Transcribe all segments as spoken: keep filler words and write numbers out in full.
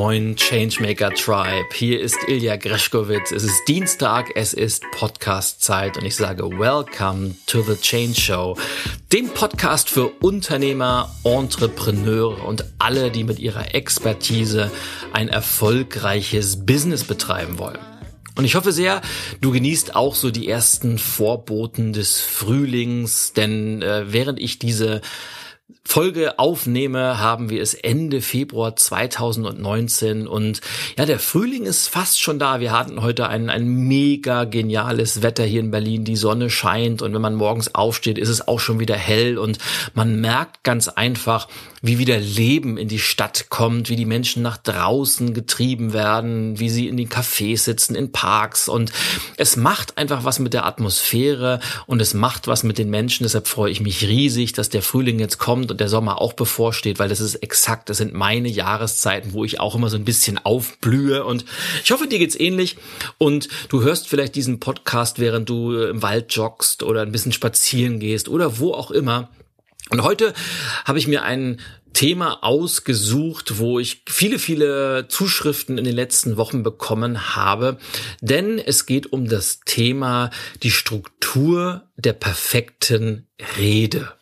Moin Changemaker Tribe, hier ist Ilja Greschkowitz, es ist Dienstag, es ist Podcast-Zeit und ich sage Welcome to the Change Show, den Podcast für Unternehmer, Entrepreneure und alle, die mit ihrer Expertise ein erfolgreiches Business betreiben wollen. Und ich hoffe sehr, du genießt auch so die ersten Vorboten des Frühlings, denn äh, während ich diese Folge aufnehme, haben wir es Ende Februar zweitausendneunzehn und ja, der Frühling ist fast schon da. Wir hatten heute ein ein mega geniales Wetter hier in Berlin. Die Sonne scheint und wenn man morgens aufsteht, ist es auch schon wieder hell und man merkt ganz einfach, wie wieder Leben in die Stadt kommt, wie die Menschen nach draußen getrieben werden, wie sie in den Cafés sitzen, in Parks und es macht einfach was mit der Atmosphäre und es macht was mit den Menschen. Deshalb freue ich mich riesig, dass der Frühling jetzt kommt und der Sommer auch bevorsteht, weil das ist exakt, das sind meine Jahreszeiten, wo ich auch immer so ein bisschen aufblühe und ich hoffe, dir geht's ähnlich und du hörst vielleicht diesen Podcast, während du im Wald joggst oder ein bisschen spazieren gehst oder wo auch immer. Und heute habe ich mir einen Thema ausgesucht, wo ich viele, viele Zuschriften in den letzten Wochen bekommen habe, denn es geht um das Thema die Struktur der perfekten Rede.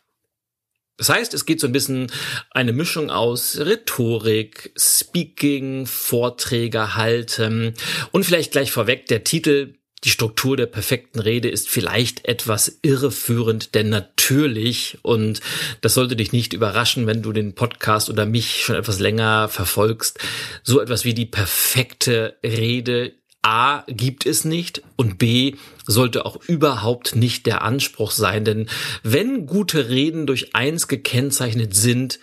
Das heißt, es geht so ein bisschen eine Mischung aus Rhetorik, Speaking, Vorträge halten und vielleicht gleich vorweg der Titel Die Struktur der perfekten Rede ist vielleicht etwas irreführend, denn natürlich, und das sollte dich nicht überraschen, wenn du den Podcast oder mich schon etwas länger verfolgst, so etwas wie die perfekte Rede A gibt es nicht und B sollte auch überhaupt nicht der Anspruch sein, denn wenn gute Reden durch eins gekennzeichnet sind,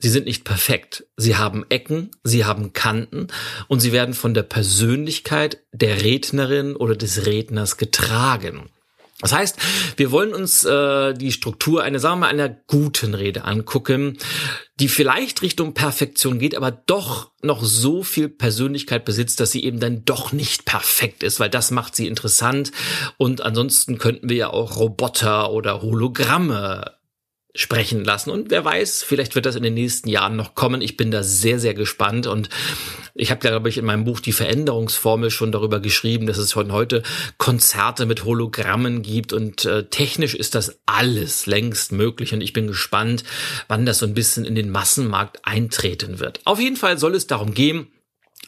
sie sind nicht perfekt. Sie haben Ecken, sie haben Kanten und sie werden von der Persönlichkeit der Rednerin oder des Redners getragen. Das heißt, wir wollen uns äh, die Struktur einer, sagen wir mal, einer guten Rede angucken, die vielleicht Richtung Perfektion geht, aber doch noch so viel Persönlichkeit besitzt, dass sie eben dann doch nicht perfekt ist, weil das macht sie interessant. Und ansonsten könnten wir ja auch Roboter oder Hologramme sprechen lassen. Und wer weiß, vielleicht wird das in den nächsten Jahren noch kommen. Ich bin da sehr, sehr gespannt. Und ich habe, glaube ich, in meinem Buch die Veränderungsformel schon darüber geschrieben, dass es von heute Konzerte mit Hologrammen gibt. Und äh, technisch ist das alles längst möglich. Und ich bin gespannt, wann das so ein bisschen in den Massenmarkt eintreten wird. Auf jeden Fall soll es darum gehen,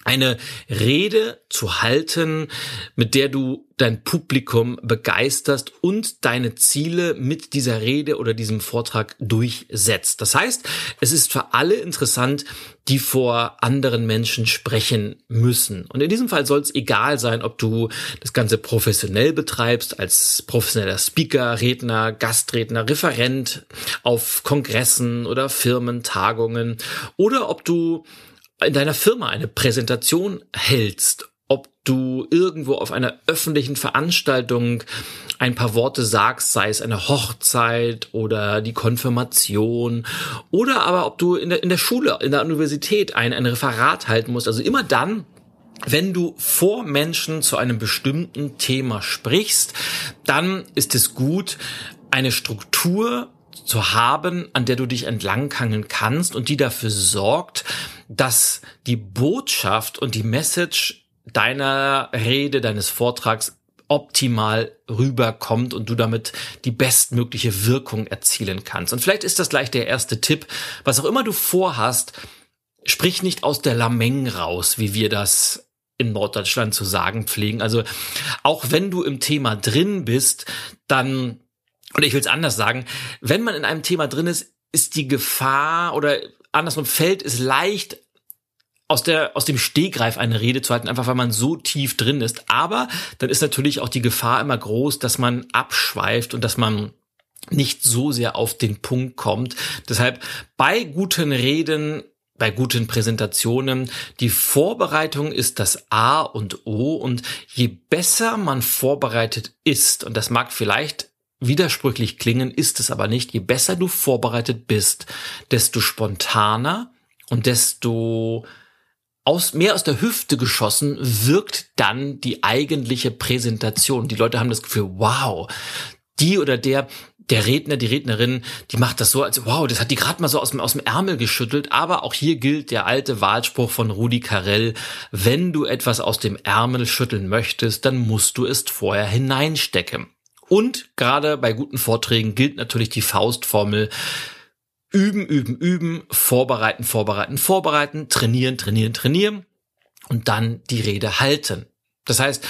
eine Rede zu halten, mit der du dein Publikum begeisterst und deine Ziele mit dieser Rede oder diesem Vortrag durchsetzt. Das heißt, es ist für alle interessant, die vor anderen Menschen sprechen müssen. Und in diesem Fall soll es egal sein, ob du das Ganze professionell betreibst, als professioneller Speaker, Redner, Gastredner, Referent auf Kongressen oder Firmentagungen oder ob du in deiner Firma eine Präsentation hältst, ob du irgendwo auf einer öffentlichen Veranstaltung ein paar Worte sagst, sei es eine Hochzeit oder die Konfirmation oder aber ob du in der, in der Schule, in der Universität ein, ein Referat halten musst. Also immer dann, wenn du vor Menschen zu einem bestimmten Thema sprichst, dann ist es gut, eine Struktur zu haben, an der du dich entlanghangeln kannst und die dafür sorgt, dass die Botschaft und die Message deiner Rede, deines Vortrags optimal rüberkommt und du damit die bestmögliche Wirkung erzielen kannst. Und vielleicht ist das gleich der erste Tipp, was auch immer du vorhast, sprich nicht aus der Lameng raus, wie wir das in Norddeutschland zu sagen pflegen. Also auch wenn du im Thema drin bist, dann, oder ich will es anders sagen, wenn man in einem Thema drin ist, ist die Gefahr oder andersrum fällt es leicht, aus der aus dem Stegreif eine Rede zu halten, einfach weil man so tief drin ist. Aber dann ist natürlich auch die Gefahr immer groß, dass man abschweift und dass man nicht so sehr auf den Punkt kommt. Deshalb bei guten Reden, bei guten Präsentationen, die Vorbereitung ist das A und O. Und je besser man vorbereitet ist, und das mag vielleicht widersprüchlich klingen, ist es aber nicht. Je besser du vorbereitet bist, desto spontaner und desto aus, mehr aus der Hüfte geschossen wirkt dann die eigentliche Präsentation. Die Leute haben das Gefühl, wow, die oder der der Redner, die Rednerin, die macht das so, als wow, das hat die gerade mal so aus dem, aus dem Ärmel geschüttelt. Aber auch hier gilt der alte Wahlspruch von Rudi Carell: Wenn du etwas aus dem Ärmel schütteln möchtest, dann musst du es vorher hineinstecken. Und gerade bei guten Vorträgen gilt natürlich die Faustformel: Üben, üben, üben, vorbereiten, vorbereiten, vorbereiten, trainieren, trainieren, trainieren und dann die Rede halten. Das heißt,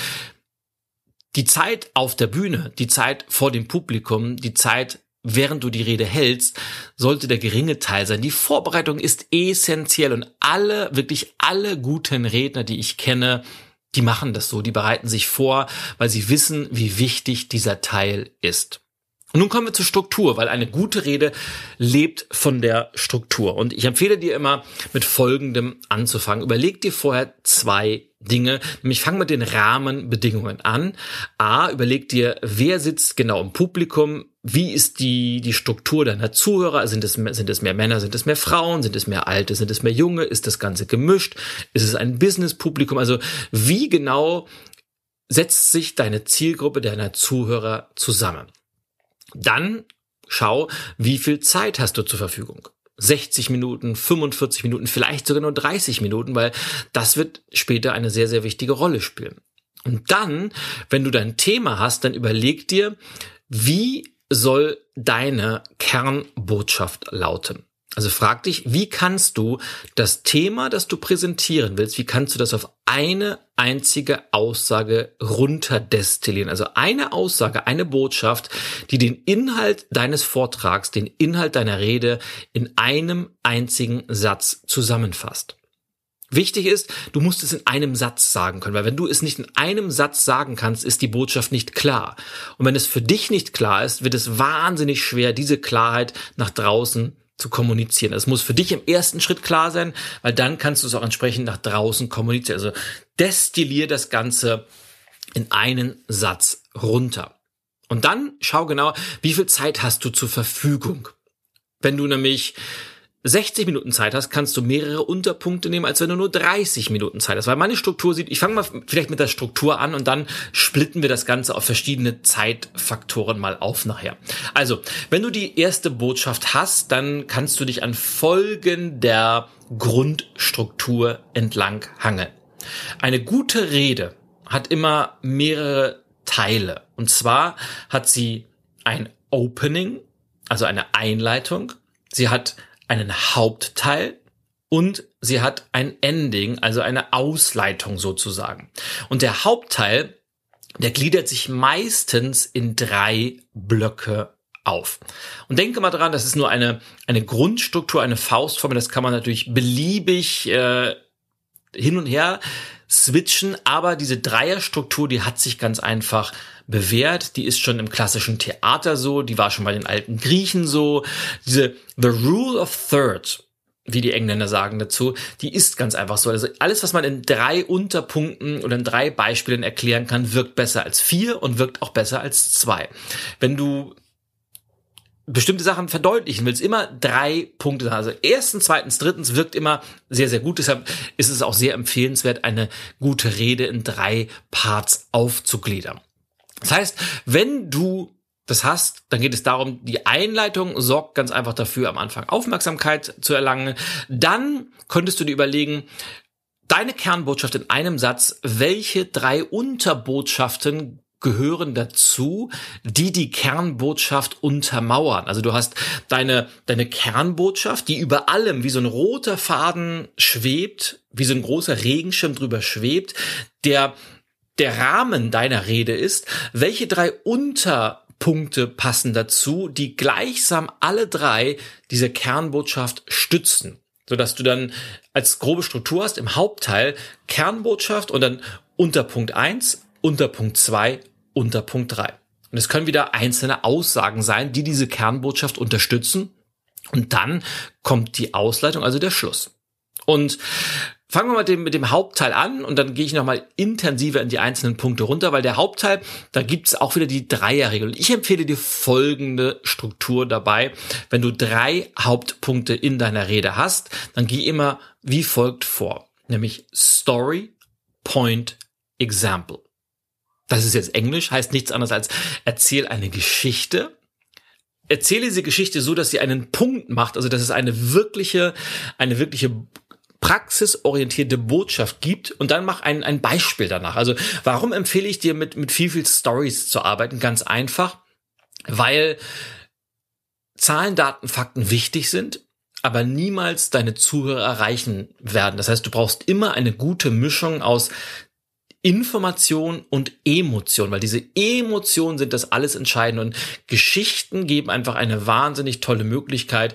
die Zeit auf der Bühne, die Zeit vor dem Publikum, die Zeit, während du die Rede hältst, sollte der geringe Teil sein. Die Vorbereitung ist essentiell und alle, wirklich alle guten Redner, die ich kenne, die machen das so, die bereiten sich vor, weil sie wissen, wie wichtig dieser Teil ist. Und nun kommen wir zur Struktur, weil eine gute Rede lebt von der Struktur. Und ich empfehle dir immer, mit Folgendem anzufangen. Überleg dir vorher zwei Dinge, nämlich fang mit den Rahmenbedingungen an. A, überleg dir, wer sitzt genau im Publikum, wie ist die die Struktur deiner Zuhörer, sind es, sind es mehr Männer, sind es mehr Frauen, sind es mehr Alte, sind es mehr Junge, ist das Ganze gemischt, ist es ein Business-Publikum, also wie genau setzt sich deine Zielgruppe deiner Zuhörer zusammen? Dann schau, wie viel Zeit hast du zur Verfügung. sechzig Minuten, fünfundvierzig Minuten, vielleicht sogar nur dreißig Minuten, weil das wird später eine sehr, sehr wichtige Rolle spielen. Und dann, wenn du dein Thema hast, dann überleg dir, wie soll deine Kernbotschaft lauten? Also frag dich, wie kannst du das Thema, das du präsentieren willst, wie kannst du das auf eine einzige Aussage runterdestillieren? Also eine Aussage, eine Botschaft, die den Inhalt deines Vortrags, den Inhalt deiner Rede in einem einzigen Satz zusammenfasst. Wichtig ist, du musst es in einem Satz sagen können, weil wenn du es nicht in einem Satz sagen kannst, ist die Botschaft nicht klar. Und wenn es für dich nicht klar ist, wird es wahnsinnig schwer, diese Klarheit nach draußen zu kommunizieren. Es muss für dich im ersten Schritt klar sein, weil dann kannst du es auch entsprechend nach draußen kommunizieren. Also destillier das Ganze in einen Satz runter. Und dann schau genau, wie viel Zeit hast du zur Verfügung. Wenn du nämlich sechzig Minuten Zeit hast, kannst du mehrere Unterpunkte nehmen, als wenn du nur dreißig Minuten Zeit hast. Weil meine Struktur sieht, ich fange mal vielleicht mit der Struktur an und dann splitten wir das Ganze auf verschiedene Zeitfaktoren mal auf nachher. Also, wenn du die erste Botschaft hast, dann kannst du dich an folgender Grundstruktur entlang hangeln. Eine gute Rede hat immer mehrere Teile. Und zwar hat sie ein Opening, also eine Einleitung. Sie hat einen Hauptteil und sie hat ein Ending, also eine Ausleitung sozusagen. Und der Hauptteil, der gliedert sich meistens in drei Blöcke auf. Und denke mal dran, das ist nur eine eine Grundstruktur, eine Faustformel, das kann man natürlich beliebig äh, hin und her switchen, aber diese Dreierstruktur, die hat sich ganz einfach bewährt, die ist schon im klassischen Theater so, die war schon bei den alten Griechen so, diese The Rule of Third, wie die Engländer sagen dazu, die ist ganz einfach so, also alles, was man in drei Unterpunkten oder in drei Beispielen erklären kann, wirkt besser als vier und wirkt auch besser als zwei. Wenn du bestimmte Sachen verdeutlichen willst, immer drei Punkte. Also erstens, zweitens, drittens wirkt immer sehr, sehr gut. Deshalb ist es auch sehr empfehlenswert, eine gute Rede in drei Parts aufzugliedern. Das heißt, wenn du das hast, dann geht es darum, die Einleitung sorgt ganz einfach dafür, am Anfang Aufmerksamkeit zu erlangen. Dann könntest du dir überlegen, deine Kernbotschaft in einem Satz, welche drei Unterbotschaften gehören dazu, die die Kernbotschaft untermauern. Also du hast deine deine Kernbotschaft, die über allem wie so ein roter Faden schwebt, wie so ein großer Regenschirm drüber schwebt, der der Rahmen deiner Rede ist. Welche drei Unterpunkte passen dazu, die gleichsam alle drei diese Kernbotschaft stützen, sodass du dann als grobe Struktur hast im Hauptteil Kernbotschaft und dann Unterpunkt eins, Unterpunkt zwei, Unterpunkt drei. Und es können wieder einzelne Aussagen sein, die diese Kernbotschaft unterstützen. Und dann kommt die Ausleitung, also der Schluss. Und fangen wir mit dem, mit dem Hauptteil an und dann gehe ich nochmal intensiver in die einzelnen Punkte runter, weil der Hauptteil, da gibt es auch wieder die Dreierregel. Und ich empfehle dir folgende Struktur dabei. Wenn du drei Hauptpunkte in deiner Rede hast, dann geh immer wie folgt vor, nämlich Story, Point, Example. Das ist jetzt Englisch, heißt nichts anderes als erzähl eine Geschichte, erzähle diese Geschichte so, dass sie einen Punkt macht, also dass es eine wirkliche, eine wirkliche praxisorientierte Botschaft gibt, und dann mach ein, ein Beispiel danach. Also warum empfehle ich dir, mit, mit viel, viel Stories zu arbeiten? Ganz einfach, weil Zahlen, Daten, Fakten wichtig sind, aber niemals deine Zuhörer erreichen werden. Das heißt, du brauchst immer eine gute Mischung aus Information und Emotion, weil diese Emotionen sind das alles Entscheidende, und Geschichten geben einfach eine wahnsinnig tolle Möglichkeit,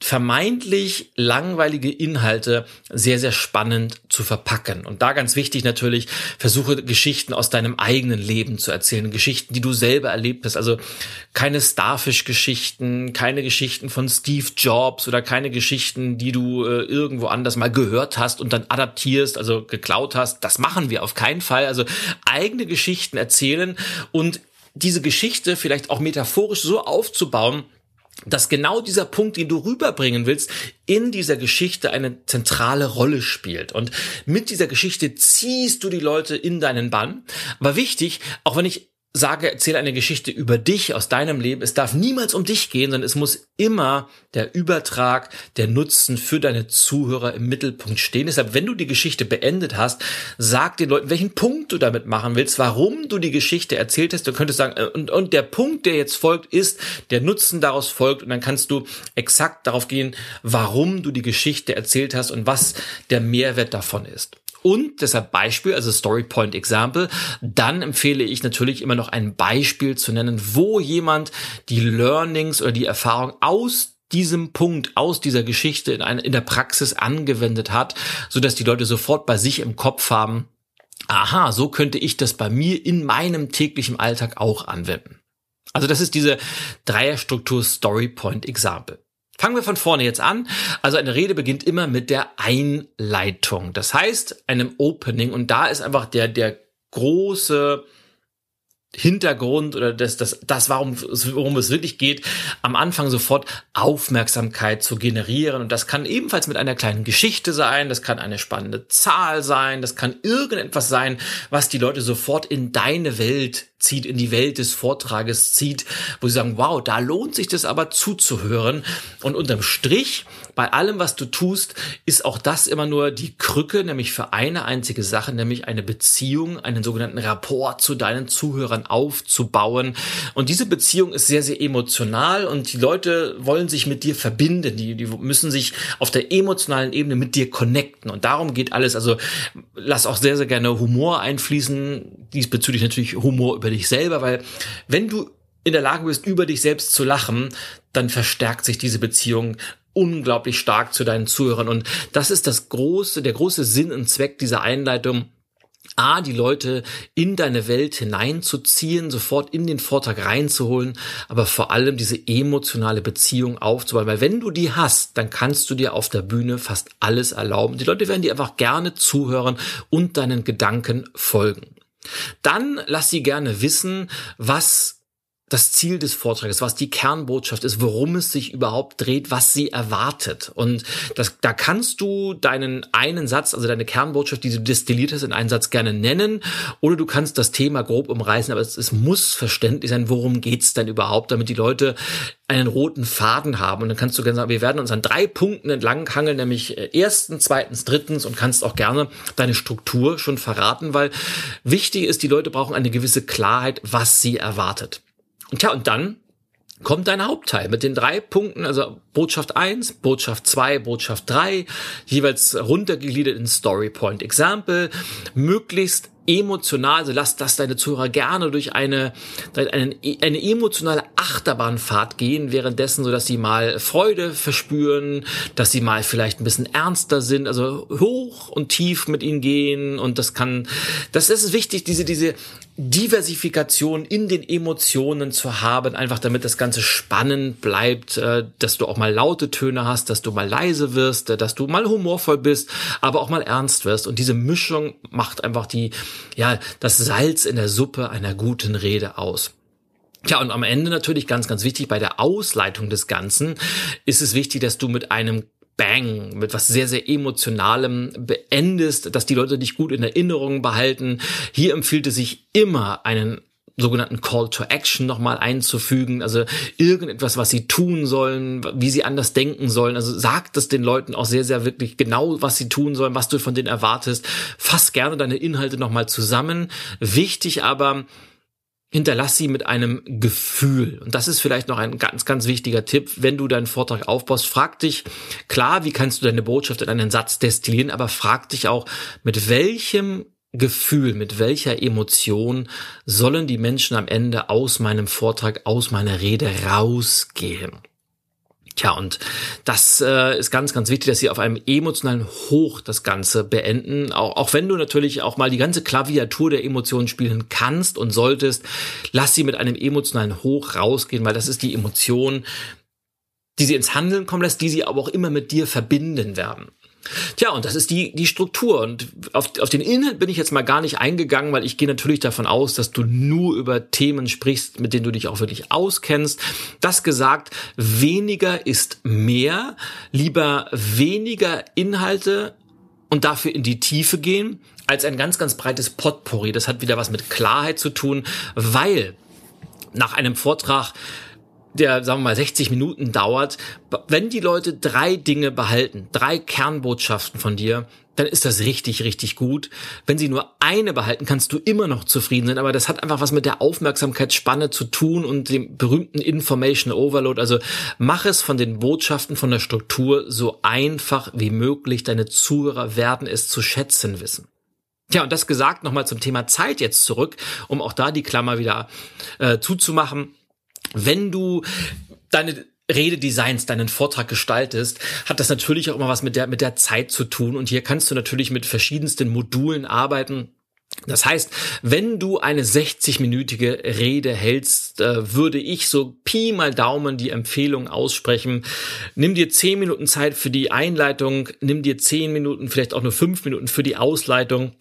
vermeintlich langweilige Inhalte sehr, sehr spannend zu verpacken. Und da ganz wichtig natürlich, versuche Geschichten aus deinem eigenen Leben zu erzählen, Geschichten, die du selber erlebt hast. Also keine Starfish-Geschichten, keine Geschichten von Steve Jobs oder keine Geschichten, die du äh, irgendwo anders mal gehört hast und dann adaptierst, also geklaut hast. Das machen wir auf keinen Fall. Also eigene Geschichten erzählen und diese Geschichte vielleicht auch metaphorisch so aufzubauen, dass genau dieser Punkt, den du rüberbringen willst, in dieser Geschichte eine zentrale Rolle spielt. Und mit dieser Geschichte ziehst du die Leute in deinen Bann. Aber wichtig, auch wenn ich sage, erzähle eine Geschichte über dich, aus deinem Leben, es darf niemals um dich gehen, sondern es muss immer der Übertrag, der Nutzen für deine Zuhörer im Mittelpunkt stehen. Deshalb, wenn du die Geschichte beendet hast, sag den Leuten, welchen Punkt du damit machen willst, warum du die Geschichte erzählt hast. Du könntest sagen, und, und der Punkt, der jetzt folgt, ist, der Nutzen daraus folgt, und dann kannst du exakt darauf gehen, warum du die Geschichte erzählt hast und was der Mehrwert davon ist. Und deshalb Beispiel, also Story Point Example, dann empfehle ich natürlich immer noch ein Beispiel zu nennen, wo jemand die Learnings oder die Erfahrung aus diesem Punkt, aus dieser Geschichte in, eine, in der Praxis angewendet hat, sodass die Leute sofort bei sich im Kopf haben, aha, so könnte ich das bei mir in meinem täglichen Alltag auch anwenden. Also das ist diese Dreierstruktur Story Point Example. Fangen wir von vorne jetzt an. Also eine Rede beginnt immer mit der Einleitung. Das heißt, einem Opening. Und da ist einfach der, der große Hintergrund oder das, das, das, warum, worum es wirklich geht, am Anfang sofort Aufmerksamkeit zu generieren. Und das kann ebenfalls mit einer kleinen Geschichte sein, das kann eine spannende Zahl sein, das kann irgendetwas sein, was die Leute sofort in deine Welt zieht, in die Welt des Vortrages zieht, wo sie sagen, wow, da lohnt sich das aber zuzuhören. Und unterm Strich, bei allem, was du tust, ist auch das immer nur die Krücke, nämlich für eine einzige Sache, nämlich eine Beziehung, einen sogenannten Rapport zu deinen Zuhörern aufzubauen. Und diese Beziehung ist sehr, sehr emotional, und die Leute wollen sich mit dir verbinden, die, die müssen sich auf der emotionalen Ebene mit dir connecten, und darum geht alles. Also lass auch sehr, sehr gerne Humor einfließen, diesbezüglich natürlich Humor über dich selber, weil wenn du in der Lage bist, über dich selbst zu lachen, dann verstärkt sich diese Beziehung unglaublich stark zu deinen Zuhörern, und das ist das große, der große Sinn und Zweck dieser Einleitung. A, die Leute in deine Welt hineinzuziehen, sofort in den Vortrag reinzuholen, aber vor allem diese emotionale Beziehung aufzubauen, weil wenn du die hast, dann kannst du dir auf der Bühne fast alles erlauben. Die Leute werden dir einfach gerne zuhören und deinen Gedanken folgen. Dann lass sie gerne wissen, was das Ziel des Vortrages, was die Kernbotschaft ist, worum es sich überhaupt dreht, was sie erwartet. Und das, da kannst du deinen einen Satz, also deine Kernbotschaft, die du destilliert hast, in einen Satz gerne nennen, oder du kannst das Thema grob umreißen, aber es, es muss verständlich sein, worum geht's denn überhaupt, damit die Leute einen roten Faden haben. Und dann kannst du gerne sagen, wir werden uns an drei Punkten entlang hangeln, nämlich erstens, zweitens, drittens, und kannst auch gerne deine Struktur schon verraten, weil wichtig ist, die Leute brauchen eine gewisse Klarheit, was sie erwartet. Und ja, und dann kommt dein Hauptteil mit den drei Punkten, also Botschaft eins, Botschaft zwei, Botschaft drei, jeweils runtergegliedert in Story Point Example, möglichst emotional, also lass das deine Zuhörer gerne durch eine, eine, eine emotionale Achterbahnfahrt gehen währenddessen, sodass sie mal Freude verspüren, dass sie mal vielleicht ein bisschen ernster sind, also hoch und tief mit ihnen gehen, und das kann, das ist wichtig, diese, diese Diversifikation in den Emotionen zu haben, einfach damit das Ganze spannend bleibt, dass du auch mal laute Töne hast, dass du mal leise wirst, dass du mal humorvoll bist, aber auch mal ernst wirst, und diese Mischung macht einfach die ja, das Salz in der Suppe einer guten Rede aus. Tja, und am Ende natürlich ganz, ganz wichtig, bei der Ausleitung des Ganzen ist es wichtig, dass du mit einem Bang, mit was sehr, sehr Emotionalem beendest, dass die Leute dich gut in Erinnerung behalten. Hier empfiehlt es sich immer, einen sogenannten Call to Action nochmal einzufügen, also irgendetwas, was sie tun sollen, wie sie anders denken sollen. Also sagt es den Leuten auch sehr, sehr wirklich genau, was sie tun sollen, was du von denen erwartest. Fass gerne deine Inhalte nochmal zusammen. Wichtig aber, hinterlass sie mit einem Gefühl. Und das ist vielleicht noch ein ganz, ganz wichtiger Tipp, wenn du deinen Vortrag aufbaust. Frag dich, klar, wie kannst du deine Botschaft in einen Satz destillieren, aber frag dich auch, mit welchem Gefühl, mit welcher Emotion sollen die Menschen am Ende aus meinem Vortrag, aus meiner Rede rausgehen? Tja, und das äh, ist ganz, ganz wichtig, dass sie auf einem emotionalen Hoch das Ganze beenden. Auch, auch wenn du natürlich auch mal die ganze Klaviatur der Emotionen spielen kannst und solltest, lass sie mit einem emotionalen Hoch rausgehen, weil das ist die Emotion, die sie ins Handeln kommen lässt, die sie aber auch immer mit dir verbinden werden. Tja, und das ist die die Struktur, und auf, auf den Inhalt bin ich jetzt mal gar nicht eingegangen, weil ich gehe natürlich davon aus, dass du nur über Themen sprichst, mit denen du dich auch wirklich auskennst. Das gesagt, weniger ist mehr, lieber weniger Inhalte und dafür in die Tiefe gehen, als ein ganz, ganz breites Potpourri. Das hat wieder was mit Klarheit zu tun, weil nach einem Vortrag, der, sagen wir mal, sechzig Minuten dauert, wenn die Leute drei Dinge behalten, drei Kernbotschaften von dir, dann ist das richtig, richtig gut. Wenn sie nur eine behalten, kannst du immer noch zufrieden sein, aber das hat einfach was mit der Aufmerksamkeitsspanne zu tun und dem berühmten Information Overload. Also mach es von den Botschaften, von der Struktur so einfach wie möglich. Deine Zuhörer werden es zu schätzen wissen. Tja, und das gesagt, nochmal zum Thema Zeit jetzt zurück, um auch da die Klammer wieder äh, zuzumachen. Wenn du deine Rede designst, deinen Vortrag gestaltest, hat das natürlich auch immer was mit der, mit der Zeit zu tun. Und hier kannst du natürlich mit verschiedensten Modulen arbeiten. Das heißt, wenn du eine sechzigminütige Rede hältst, würde ich so Pi mal Daumen die Empfehlung aussprechen. Nimm dir zehn Minuten Zeit für die Einleitung, nimm dir zehn Minuten, vielleicht auch nur fünf Minuten für die Ausleitung,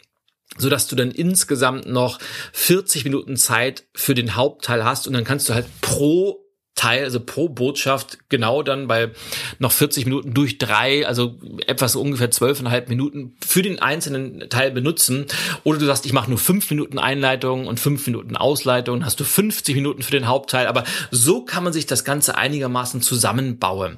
so dass du dann insgesamt noch vierzig Minuten Zeit für den Hauptteil hast, und dann kannst du halt pro Teil, also pro Botschaft genau dann bei noch vierzig Minuten durch drei, also etwas ungefähr zwölfeinhalb Minuten für den einzelnen Teil benutzen. Oder du sagst, ich mache nur fünf Minuten Einleitung und fünf Minuten Ausleitung, dann hast du fünfzig Minuten für den Hauptteil. Aber so kann man sich das Ganze einigermaßen zusammenbauen.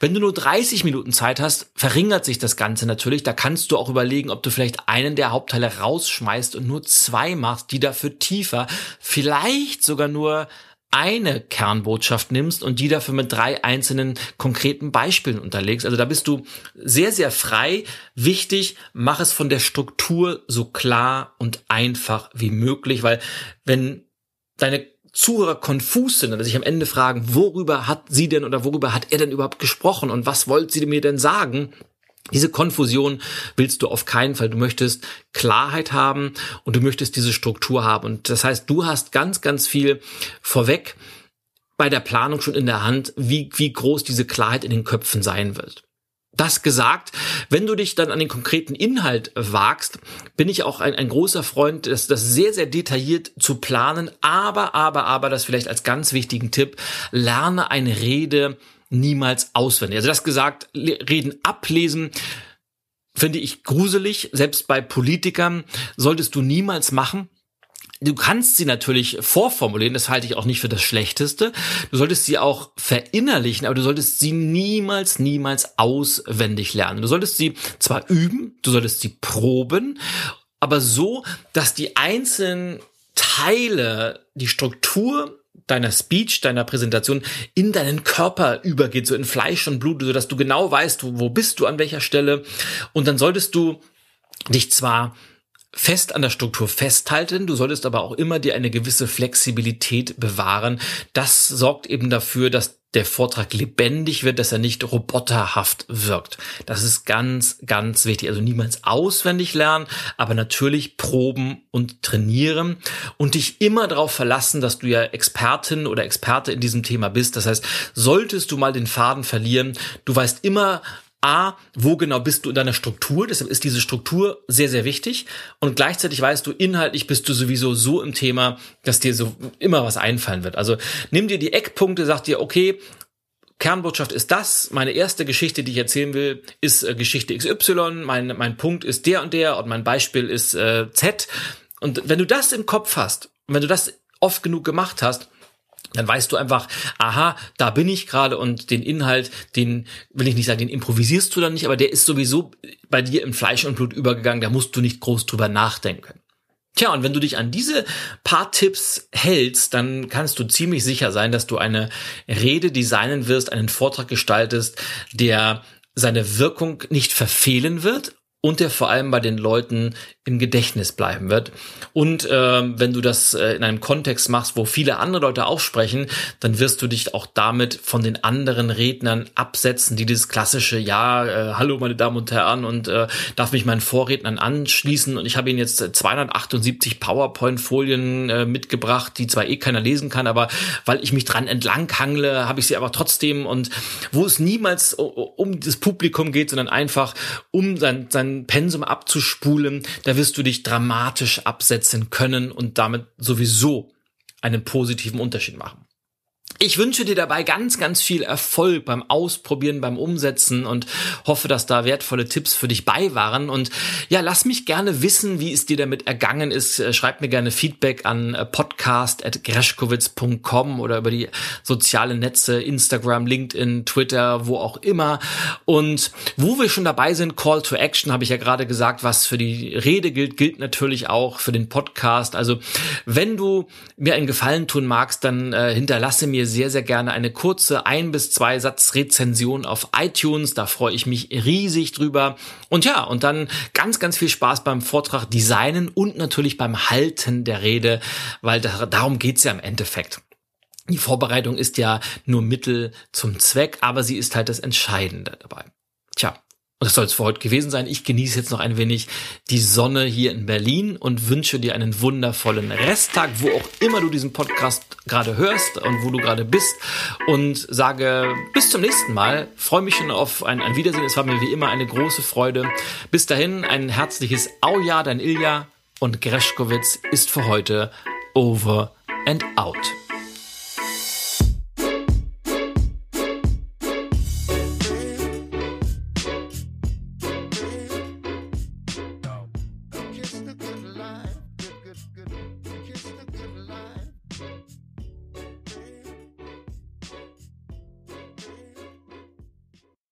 Wenn du nur dreißig Minuten Zeit hast, verringert sich das Ganze natürlich. Da kannst du auch überlegen, ob du vielleicht einen der Hauptteile rausschmeißt und nur zwei machst, die dafür tiefer, vielleicht sogar nur eine Kernbotschaft nimmst und die dafür mit drei einzelnen konkreten Beispielen unterlegst. Also da bist du sehr, sehr frei. Wichtig, mach es von der Struktur so klar und einfach wie möglich, weil wenn deine Zuhörer konfus sind und sich am Ende fragen, worüber hat sie denn oder worüber hat er denn überhaupt gesprochen und was wollte sie mir denn sagen? Diese Konfusion willst du auf keinen Fall. Du möchtest Klarheit haben und du möchtest diese Struktur haben. Und das heißt, du hast ganz, ganz viel vorweg bei der Planung schon in der Hand, wie, wie groß diese Klarheit in den Köpfen sein wird. Das gesagt, wenn du dich dann an den konkreten Inhalt wagst, bin ich auch ein, ein großer Freund, das, das sehr, sehr detailliert zu planen. Aber, aber, aber, das vielleicht als ganz wichtigen Tipp, lerne eine Rede niemals auswendig. Also das gesagt, Reden ablesen finde ich gruselig. Selbst bei Politikern solltest du niemals machen. Du kannst sie natürlich vorformulieren, das halte ich auch nicht für das Schlechteste. Du solltest sie auch verinnerlichen, aber du solltest sie niemals, niemals auswendig lernen. Du solltest sie zwar üben, du solltest sie proben, aber so, dass die einzelnen Teile, die Struktur deiner Speech, deiner Präsentation in deinen Körper übergeht, so in Fleisch und Blut, sodass du genau weißt, wo bist du, an welcher Stelle. Und dann solltest du dich zwar fest an der Struktur festhalten, du solltest aber auch immer dir eine gewisse Flexibilität bewahren. Das sorgt eben dafür, dass der Vortrag lebendig wird, dass er nicht roboterhaft wirkt. Das ist ganz, ganz wichtig. Also niemals auswendig lernen, aber natürlich proben und trainieren und dich immer darauf verlassen, dass du ja Expertin oder Experte in diesem Thema bist. Das heißt, solltest du mal den Faden verlieren, du weißt immer, A, wo genau bist du in deiner Struktur, deshalb ist diese Struktur sehr, sehr wichtig, und gleichzeitig weißt du, inhaltlich bist du sowieso so im Thema, dass dir so immer was einfallen wird. Also nimm dir die Eckpunkte, sag dir, okay, Kernbotschaft ist das, meine erste Geschichte, die ich erzählen will, ist äh, Geschichte X Y, mein, mein Punkt ist der und der und mein Beispiel ist äh, Z. Und wenn du das im Kopf hast, wenn du das oft genug gemacht hast, dann weißt du einfach, aha, da bin ich gerade und den Inhalt, den will ich nicht sagen, den improvisierst du dann nicht, aber der ist sowieso bei dir in Fleisch und Blut übergegangen, da musst du nicht groß drüber nachdenken. Tja, und wenn du dich an diese paar Tipps hältst, dann kannst du ziemlich sicher sein, dass du eine Rede designen wirst, einen Vortrag gestaltest, der seine Wirkung nicht verfehlen wird und der vor allem bei den Leuten im Gedächtnis bleiben wird. Und äh, wenn du das äh, in einem Kontext machst, wo viele andere Leute auch sprechen, dann wirst du dich auch damit von den anderen Rednern absetzen, die dieses klassische, ja, äh, hallo meine Damen und Herren und äh, darf mich meinen Vorrednern anschließen und ich habe ihnen jetzt zweihundertachtundsiebzig PowerPoint-Folien äh, mitgebracht, die zwar eh keiner lesen kann, aber weil ich mich dran entlanghangle, habe ich sie aber trotzdem, und wo es niemals um das Publikum geht, sondern einfach um sein, sein Pensum abzuspulen, da wirst du dich dramatisch absetzen können und damit sowieso einen positiven Unterschied machen. Ich wünsche dir dabei ganz, ganz viel Erfolg beim Ausprobieren, beim Umsetzen und hoffe, dass da wertvolle Tipps für dich bei waren. Und ja, lass mich gerne wissen, wie es dir damit ergangen ist. Schreib mir gerne Feedback an podcast at greschkowitz punkt com oder über die sozialen Netze, Instagram, LinkedIn, Twitter, wo auch immer. Und wo wir schon dabei sind, Call to Action, habe ich ja gerade gesagt, was für die Rede gilt, gilt natürlich auch für den Podcast. Also wenn du mir einen Gefallen tun magst, dann äh, hinterlasse mir sehr, sehr gerne eine kurze ein- bis zwei Satz-Rezension auf iTunes. Da freue ich mich riesig drüber. Und ja, und dann ganz, ganz viel Spaß beim Vortrag designen und natürlich beim Halten der Rede, weil da, darum geht's ja im Endeffekt. Die Vorbereitung ist ja nur Mittel zum Zweck, aber sie ist halt das Entscheidende dabei. Tja, und das soll es für heute gewesen sein. Ich genieße jetzt noch ein wenig die Sonne hier in Berlin und wünsche dir einen wundervollen Resttag, wo auch immer du diesen Podcast gerade hörst und wo du gerade bist, und sage bis zum nächsten Mal. Freue mich schon auf ein, ein Wiedersehen. Es war mir wie immer eine große Freude. Bis dahin ein herzliches Auja, dein Ilja, und Greschkowitz ist für heute over and out.